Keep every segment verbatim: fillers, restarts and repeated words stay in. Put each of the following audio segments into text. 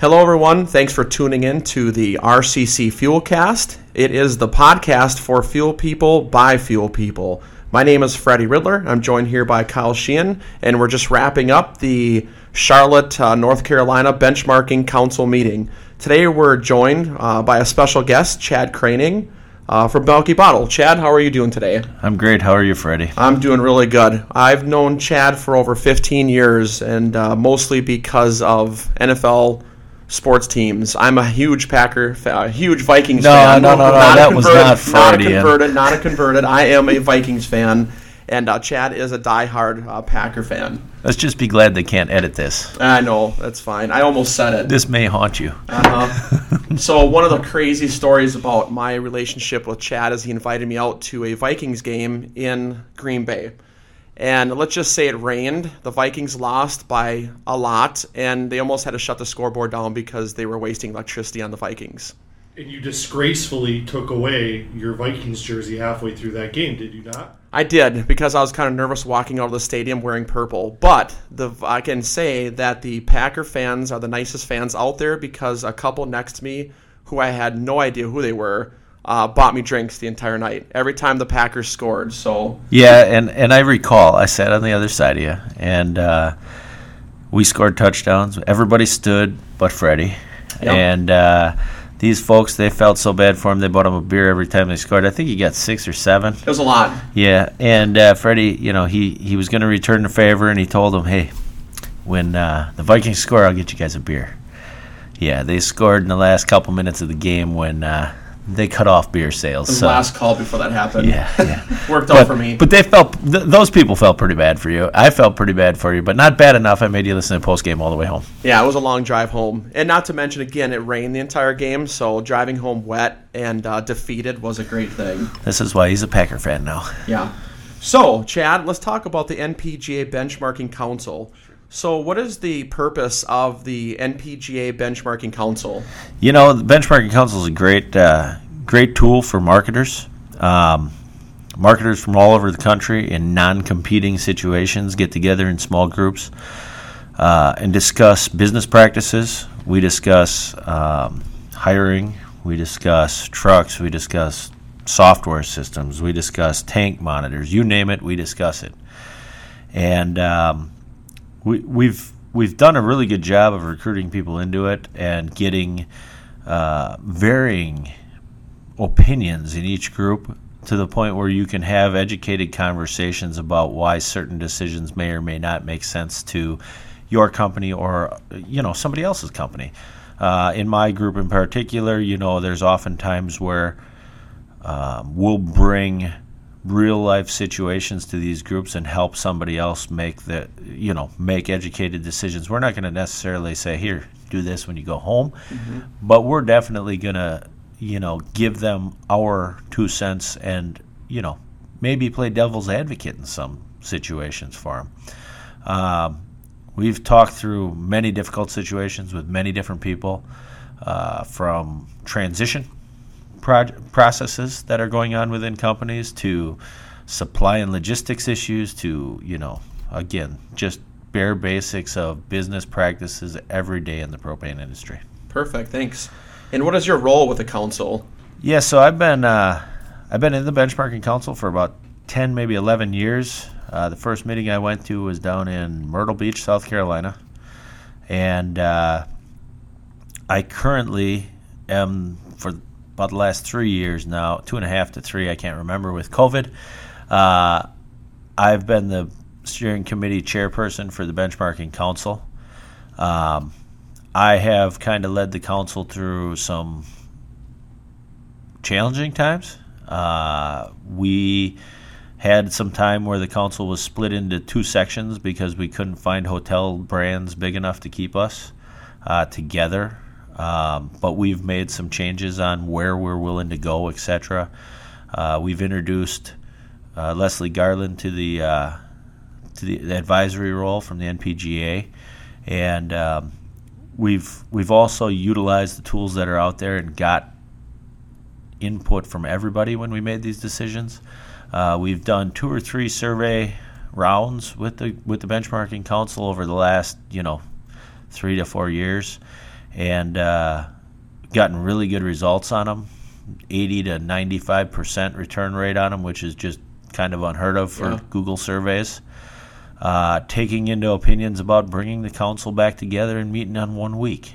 Hello, everyone. Thanks for tuning in to the R C C FuelCast. It is the podcast for fuel people by fuel people. My name is Freddie Riddler. I'm joined here by Kyle Sheehan, and we're just wrapping up the Charlotte, uh, North Carolina Benchmarking Council meeting. Today, we're joined uh, by a special guest, Chad Kroening uh, from Balky Bottle. Chad, how are you doing today? I'm great. How are you, Freddie? I'm doing really good. I've known Chad for over fifteen years, and uh, mostly because of N F L sports teams. I'm a huge Packer, a huge Vikings no, fan. No, no, no, no, not that was not Freudian. Not a converted, not a converted. I am a Vikings fan, and uh, Chad is a diehard uh, Packer fan. Let's just be glad they can't edit this. I know, that's fine. I almost said it. This may haunt you. Uh-huh. So one of the crazy stories about my relationship with Chad is he invited me out to a Vikings game in Green Bay. And let's just say it rained. The Vikings lost by a lot, and they almost had to shut the scoreboard down because they were wasting electricity on the Vikings. And you disgracefully took away your Vikings jersey halfway through that game, did you not? I did, because I was kind of nervous walking out of the stadium wearing purple. But the, I can say that the Packer fans are the nicest fans out there, because a couple next to me, who I had no idea who they were, Uh, bought me drinks the entire night, every time the Packers scored. So yeah, and, and I recall I sat on the other side of you, and uh, we scored touchdowns. Everybody stood but Freddie. Yep. And uh, these folks, they felt so bad for him, they bought him a beer every time they scored. I think he got six or seven. It was a lot. Yeah, and uh, Freddie, you know, he, he was going to return the favor, and he told them, hey, when uh, the Vikings score, I'll get you guys a beer. Yeah, they scored in the last couple minutes of the game when uh, – they cut off beer sales. It was so. Last call before that happened. Yeah, yeah. Worked out for me. But they felt th- those people felt pretty bad for you. I felt pretty bad for you, but not bad enough. I made you listen to postgame all the way home. Yeah, it was a long drive home. And not to mention, again, it rained the entire game, so driving home wet and uh, defeated was a great thing. This is why he's a Packer fan now. Yeah. So, Chad, let's talk about the N P G A Benchmarking Council. So what is the purpose of the N P G A Benchmarking Council? You know, the Benchmarking Council is a great uh, great tool for marketers. Um, marketers from all over the country in non-competing situations get together in small groups uh, and discuss business practices. We discuss um, hiring. We discuss trucks. We discuss software systems. We discuss tank monitors. You name it, we discuss it. And Um, We, we've we've done a really good job of recruiting people into it and getting uh, varying opinions in each group to the point where you can have educated conversations about why certain decisions may or may not make sense to your company or, you know, somebody else's company. Uh, in my group in particular, you know, there's often times where uh, we'll bring real-life situations to these groups and help somebody else make the, you know, make educated decisions. We're not going to necessarily say, here, do this when you go home, mm-hmm. but we're definitely going to, you know, give them our two cents and, you know, maybe play devil's advocate in some situations for them. Um, we've talked through many difficult situations with many different people, uh, from transition processes that are going on within companies to supply and logistics issues to, you know, again, just bare basics of business practices every day in the propane industry. Perfect, thanks. And what is your role with the council? Yeah, so I've been uh, I've been in the Benchmarking Council for about ten, maybe eleven years. Uh, the first meeting I went to was down in Myrtle Beach, South Carolina, and uh, I currently am for about the last three years now, two and a half to three, I can't remember with COVID. Uh, I've been the steering committee chairperson for the Benchmarking Council. Um, I have kind of led the council through some challenging times. Uh, we had some time where the council was split into two sections because we couldn't find hotel brands big enough to keep us uh, together. Um, but we've made some changes on where we're willing to go, et cetera. Uh, we've introduced uh, Leslie Garland to the uh, to the, the advisory role from the N P G A, and um, we've we've also utilized the tools that are out there and got input from everybody when we made these decisions. Uh, we've done two or three survey rounds with the with the Benchmarking Council over the last you know three to four years. and uh, gotten really good results on them, eighty to ninety-five percent return rate on them, which is just kind of unheard of for yeah. Google surveys. Uh, taking into opinions about bringing the council back together and meeting on one week.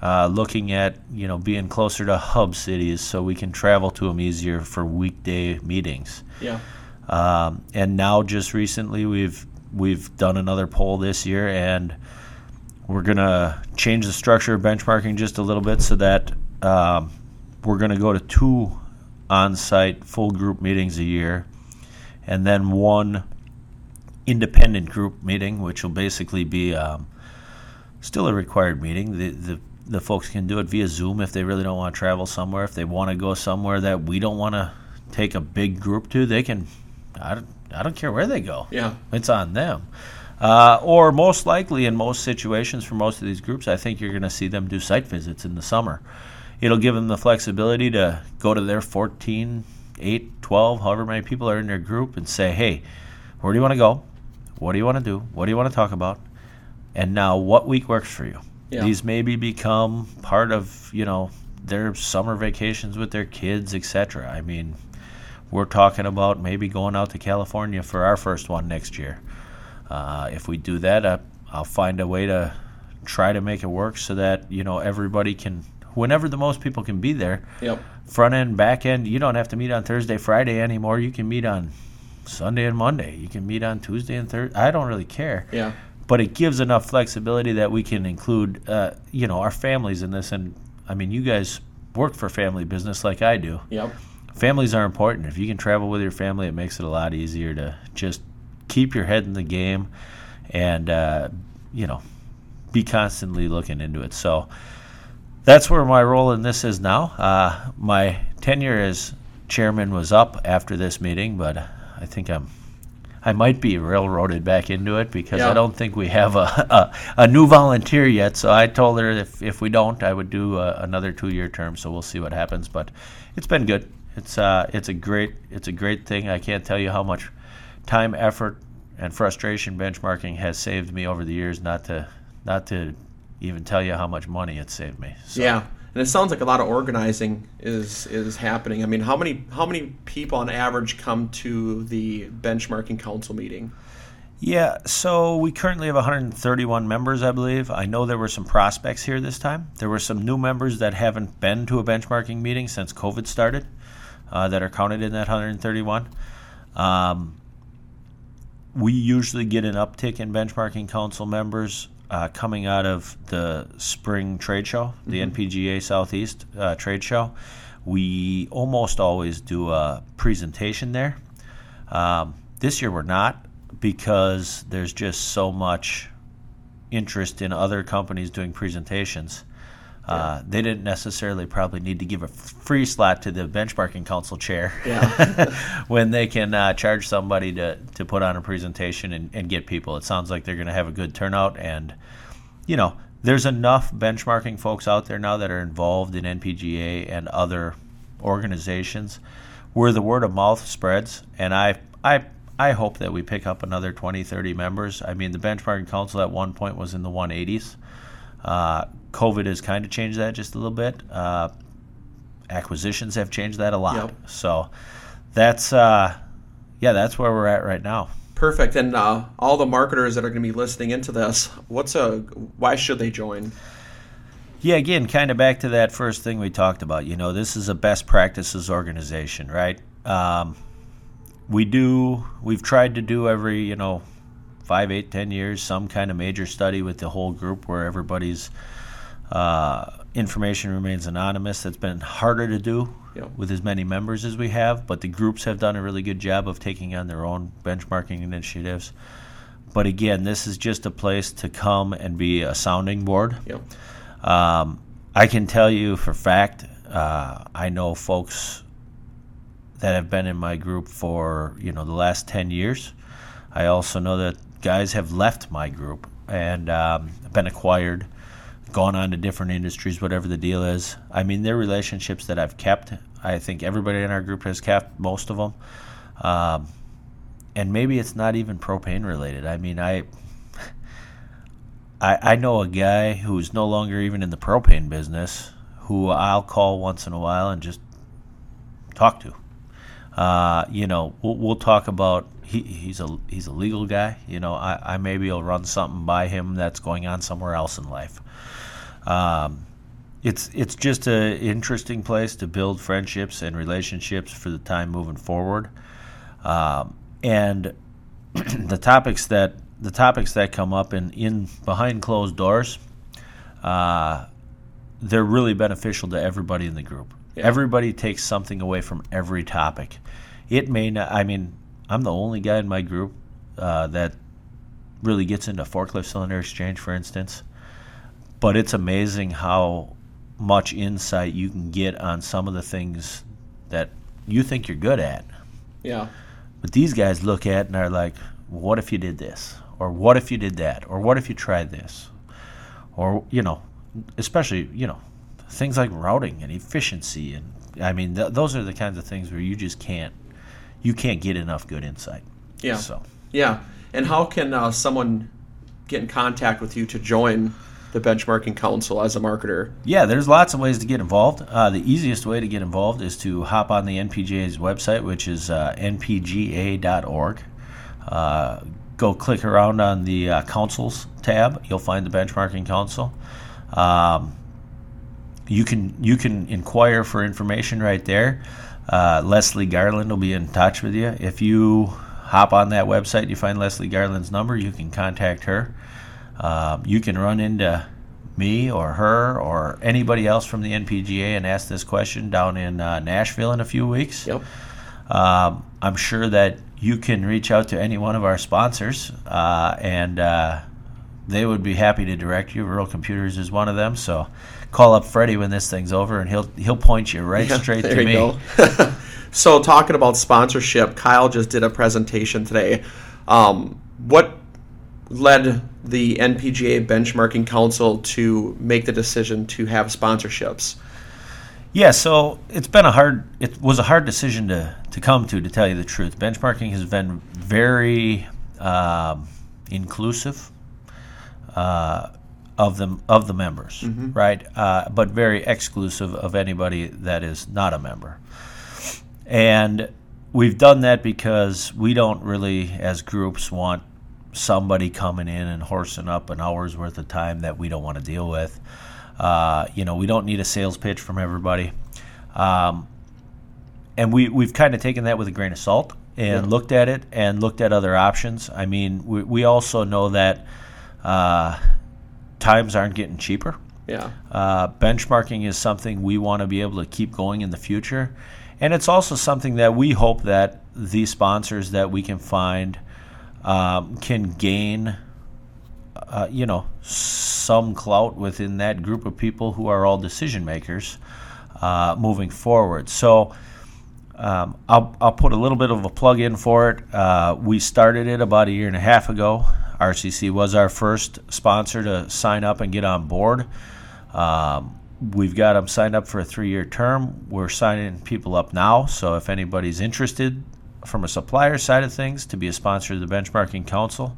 Uh, looking at, you know, being closer to hub cities so we can travel to them easier for weekday meetings. Yeah. Um, and now just recently we've we've done another poll this year, and we're going to change the structure of benchmarking just a little bit so that um, we're going to go to two on-site full group meetings a year and then one independent group meeting, which will basically be um, still a required meeting. The, the The folks can do it via Zoom if they really don't want to travel somewhere. If they want to go somewhere that we don't want to take a big group to, they can. I don't, I don't care where they go. Yeah, it's on them. Uh, or most likely in most situations for most of these groups, I think you're going to see them do site visits in the summer. It'll give them the flexibility to go to their fourteen, eight, twelve, however many people are in their group and say, hey, where do you want to go? What do you want to do? What do you want to talk about? And now what week works for you? Yeah. These maybe become part of, you know, their summer vacations with their kids, et cetera. I mean, we're talking about maybe going out to California for our first one next year. Uh, if we do that, I, I'll find a way to try to make it work so that, you know, everybody can, whenever the most people can be there, yep. Front end, back end, you don't have to meet on Thursday, Friday anymore. You can meet on Sunday and Monday. You can meet on Tuesday and Thursday. I don't really care. Yeah. But it gives enough flexibility that we can include, uh, you know, our families in this. And, I mean, you guys work for family business like I do. Yep. Families are important. If you can travel with your family, it makes it a lot easier to just keep your head in the game and, uh, you know, be constantly looking into it. So that's where my role in this is now. Uh, my tenure as chairman was up after this meeting, but I think I'm I might be railroaded back into it because yeah. I don't think we have a, a a new volunteer yet. So I told her if, if we don't, I would do a, another two-year term. So we'll see what happens. But it's been good. It's uh it's a great it's a great thing. I can't tell you how much time, effort, and frustration benchmarking has saved me over the years. Not to not to even tell you how much money it saved me. So. Yeah, and it sounds like a lot of organizing is is happening. I mean, how many how many people on average come to the benchmarking council meeting? Yeah, so we currently have one hundred thirty-one members, I believe. I know there were some prospects here this time. There were some new members that haven't been to a benchmarking meeting since COVID started, uh, that are counted in that one hundred thirty-one. Um, we usually get an uptick in benchmarking council members Uh, coming out of the spring trade show, the mm-hmm. N P G A Southeast uh, trade show. We almost always do a presentation there. Um, this year we're not because there's just so much interest in other companies doing presentations. Uh, yeah. They didn't necessarily probably need to give a free slot to the benchmarking council chair yeah. when they can uh, charge somebody to, to put on a presentation and, and get people. It sounds like they're going to have a good turnout. And, you know, there's enough benchmarking folks out there now that are involved in N P G A and other organizations where the word of mouth spreads. And I I I hope that we pick up another twenty, thirty members. I mean, the benchmarking council at one point was in the one eighties. Uh, COVID has kind of changed that just a little bit. Uh, acquisitions have changed that a lot. Yep. So that's, uh, yeah, that's where we're at right now. Perfect. And uh, all the marketers that are going to be listening into this, what's a why should they join? Yeah, again, kind of back to that first thing we talked about. You know, this is a best practices organization, right? Um, we do, we've tried to do every, you know, five, eight, ten years, some kind of major study with the whole group where everybody's uh, information remains anonymous. That's been harder to do yep. with as many members as we have, but the groups have done a really good job of taking on their own benchmarking initiatives. But again, this is just a place to come and be a sounding board. Yep. Um, I can tell you for fact, uh, I know folks that have been in my group for, you know, the last ten years. I also know that guys have left my group and um, been acquired, gone on to different industries, whatever the deal is. I mean, they're relationships that I've kept. I think everybody in our group has kept most of them. Um, and maybe it's not even propane related. I mean, I I, I know a guy who's no longer even in the propane business who I'll call once in a while and just talk to. Uh, you know, we'll, we'll talk about, he, he's a he's a legal guy. You know, I, I maybe will run something by him that's going on somewhere else in life. Um, it's it's just an interesting place to build friendships and relationships for the time moving forward. Um, and the topics that the topics that come up in, in behind closed doors, uh, they're really beneficial to everybody in the group. Yeah. Everybody takes something away from every topic. It may not, I mean, I'm the only guy in my group uh, that really gets into forklift cylinder exchange, for instance. But it's amazing how much insight you can get on some of the things that you think you're good at. Yeah. But these guys look at and are like, what if you did this? Or what if you did that? Or what if you tried this? Or, you know, especially, you know, things like routing and efficiency. And I mean, th- those are the kinds of things where you just can't, you can't get enough good insight. Yeah. So. Yeah. And how can uh, someone get in contact with you to join the Benchmarking Council as a marketer? Yeah, there's lots of ways to get involved. Uh, the easiest way to get involved is to hop on the N P G A's website, which is uh, N P G A dot org. Uh, go click around on the uh, Councils tab. You'll find the Benchmarking Council. Um, you can you can inquire for information right there. Uh, Leslie Garland will be in touch with you. If you hop on that website, you find Leslie Garland's number, you can contact her. Um, you can run into me or her or anybody else from the N P G A and ask this question down in uh, Nashville in a few weeks. Yep. Um, I'm sure that you can reach out to any one of our sponsors, uh, and uh, they would be happy to direct you. Rural Computers is one of them, so call up Freddie when this thing's over, and he'll he'll point you right yeah, straight there to you me. Go. So talking about sponsorship, Kyle just did a presentation today. Um, what led the N P G A Benchmarking Council to make the decision to have sponsorships? Yeah, so it's been a hard, it was a hard decision to, to come to, to tell you the truth. Benchmarking has been very um, inclusive uh, of the, of the members, mm-hmm. right? Uh, but very exclusive of anybody that is not a member. And we've done that because we don't really, as groups, want somebody coming in and horsing up an hour's worth of time that we don't want to deal with. Uh, you know, we don't need a sales pitch from everybody. Um, and we, we've kind of taken that with a grain of salt and yeah. looked at it and looked at other options. I mean, we, we also know that uh, times aren't getting cheaper. Yeah. Uh, benchmarking is something we want to be able to keep going in the future. And it's also something that we hope that the sponsors that we can find Um, can gain, uh, you know, some clout within that group of people who are all decision makers uh, moving forward. So um, I'll, I'll put a little bit of a plug in for it. Uh, we started it about a year and a half ago. R C C was our first sponsor to sign up and get on board. Um, we've got them signed up for a three-year term. We're signing people up now, so if anybody's interested, from a supplier side of things, to be a sponsor of the Benchmarking Council,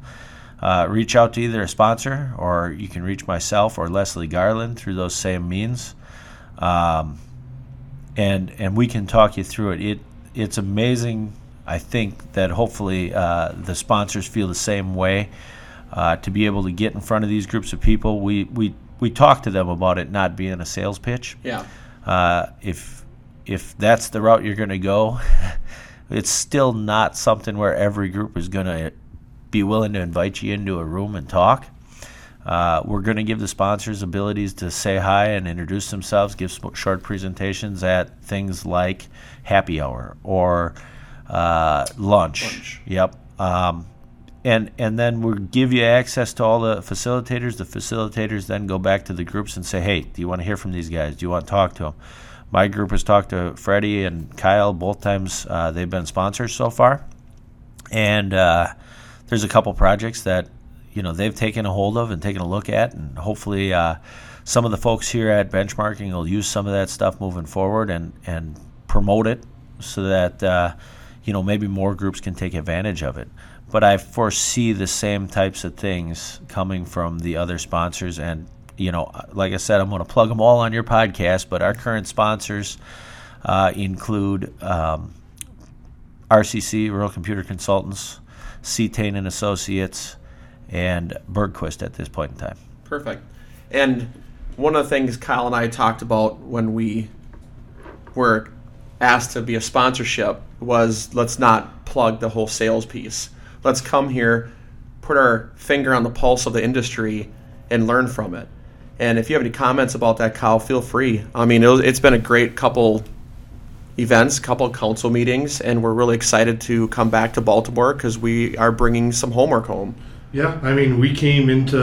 uh, reach out to either a sponsor, or you can reach myself or Leslie Garland through those same means, um, and and we can talk you through it. It it's amazing. I think that hopefully uh, the sponsors feel the same way uh, to be able to get in front of these groups of people. We we we talk to them about it not being a sales pitch. Yeah. Uh, if if that's the route you're going to go. It's still not something where every group is going to be willing to invite you into a room and talk. Uh, we're going to give the sponsors abilities to say hi and introduce themselves, give short presentations at things like happy hour or uh, lunch. lunch. Yep. Um, and and then we'll give you access to all the facilitators. The facilitators then go back to the groups and say, hey, do you want to hear from these guys? Do you want to talk to them? My group has talked to Freddie and Kyle both times. Uh, they've been sponsors so far, and uh, there's a couple projects that you know they've taken a hold of and taken a look at, and hopefully uh, some of the folks here at Benchmarking will use some of that stuff moving forward and, and promote it so that uh, you know maybe more groups can take advantage of it. but I foresee the same types of things coming from the other sponsors. And, you know, like I said, I'm going to plug them all on your podcast, but our current sponsors uh, include um, R C C, Rural Computer Consultants, C. Tain and Associates, and Bergquist at this point in time. Perfect. And one of the things Kyle and I talked about when we were asked to be a sponsorship was, let's not plug the whole sales piece. Let's come here, put our finger on the pulse of the industry, and learn from it. And if you have any comments about that, Kyle, feel free. I mean, it's been a great couple events, couple council meetings, and we're really excited to come back to Baltimore because we are bringing some homework home. Yeah, I mean, we came into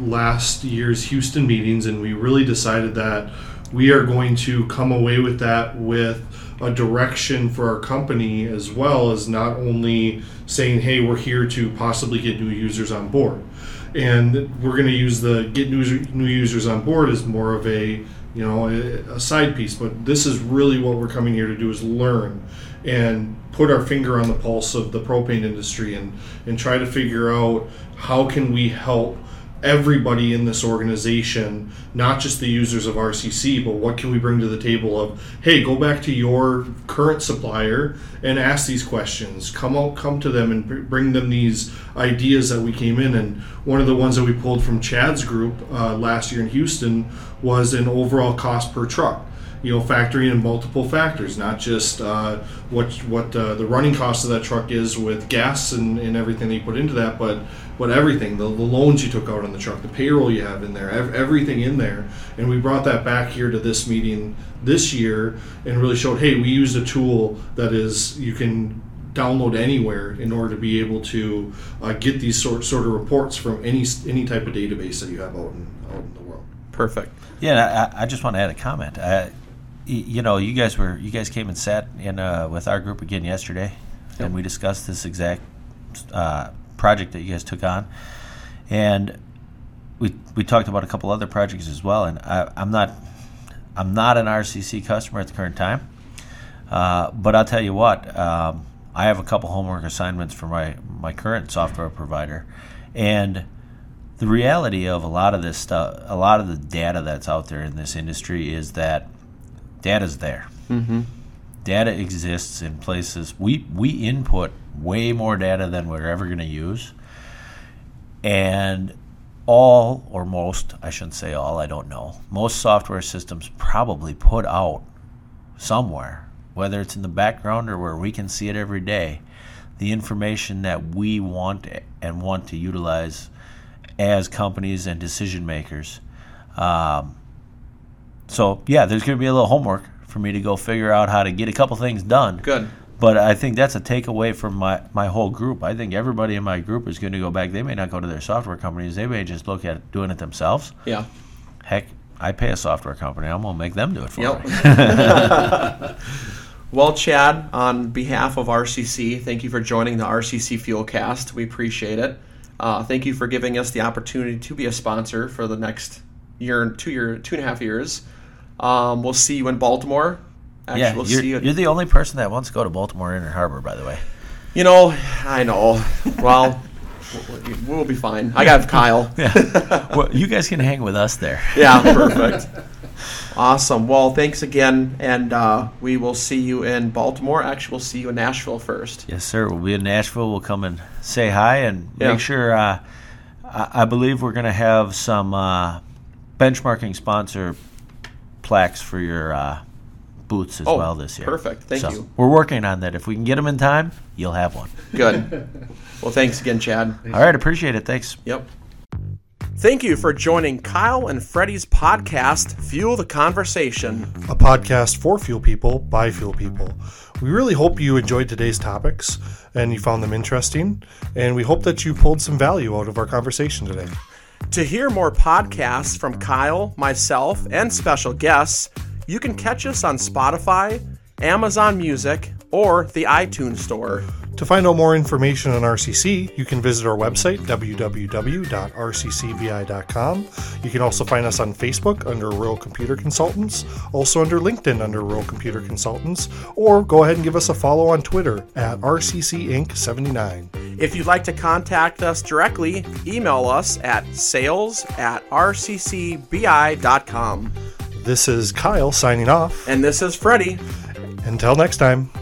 last year's Houston meetings and we really decided that we are going to come away with that with a direction for our company, as well as not only saying, hey, we're here to possibly get new users on board. And we're going to use the get new, new users on board as more of a, you know, a side piece, but this is really what we're coming here to do is learn and put our finger on the pulse of the propane industry and, and try to figure out how can we help everybody in this organization, not just the users of R C C, but what can we bring to the table of, hey, go back to your current supplier and ask these questions. Come out, come to them and bring them these ideas that we came in. And one of the ones that we pulled from Chad's group uh, last year in Houston was an overall cost per truck. You know, factoring in multiple factors, not just uh, what what uh, the running cost of that truck is with gas and, and everything that you put into that, but but everything, the, the loans you took out on the truck, the payroll you have in there, ev- everything in there. And we brought that back here to this meeting this year and really showed, hey, we used a tool that is, you can download anywhere in order to be able to uh, get these sort sort of reports from any any type of database that you have out in, out in the world. Perfect. Yeah, I, I just want to add a comment. I, You know, you guys were you guys came and sat in uh, with our group again yesterday, yep. And we discussed this exact uh, project that you guys took on, and we we talked about a couple other projects as well. And I, I'm not I'm not an R C C customer at the current time, uh, but I'll tell you what, um, I have a couple homework assignments for my my current software provider, and the reality of a lot of this stuff, a lot of the data that's out there in this industry is that. Data's there. Mm-hmm. Data exists in places. We we input way more data than we're ever going to use. And all or most, I shouldn't say all, I don't know, most software systems probably put out somewhere, whether it's in the background or where we can see it every day, the information that we want and want to utilize as companies and decision makers. Um So, yeah, there's going to be a little homework for me to go figure out how to get a couple things done. Good. But I think that's a takeaway from my, my whole group. I think everybody in my group is going to go back. They may not go to their software companies. They may just look at doing it themselves. Yeah. Heck, I pay a software company. I'm going to make them do it for yep. me. Well, Chad, on behalf of R C C, thank you for joining the R C C FuelCast. We appreciate it. Uh, thank you for giving us the opportunity to be a sponsor for the next year, two year, two and a half years. Um, we'll see you in Baltimore. Actually, yeah, we'll you're, see you. You're the only person that wants to go to Baltimore Inner Harbor, by the way. You know, I know. Well, we'll be fine. I got Kyle. Yeah. Well, you guys can hang with us there. Yeah, perfect. Awesome. Well, thanks again, and uh, we will see you in Baltimore. Actually, we'll see you in Nashville first. Yes, sir. We'll be in Nashville. We'll come and say hi and yeah. make sure. Uh, I-, I believe we're going to have some uh, benchmarking sponsor plaques for your uh, boots as oh, well this year. Perfect. Thank so you. We're working on that. If we can get them in time, you'll have one. Good. Well, thanks again, Chad. Thanks. All right. Appreciate it. Thanks. Yep. Thank you for joining Kyle and Freddie's podcast, Fuel the Conversation. A podcast for fuel people by fuel people. We really hope you enjoyed today's topics and you found them interesting. And we hope that you pulled some value out of our conversation today. To hear more podcasts from Kyle, myself, and special guests, you can catch us on Spotify, Amazon Music, or the iTunes Store. To find out more information on R C C, you can visit our website, w w w dot r c c b i dot com. You can also find us on Facebook under Rural Computer Consultants, also under LinkedIn under Rural Computer Consultants, or go ahead and give us a follow on Twitter at R C C Inc seventy-nine. If you'd like to contact us directly, email us at sales at r c c b i dot com. This is Kyle signing off. And this is Freddie. Until next time.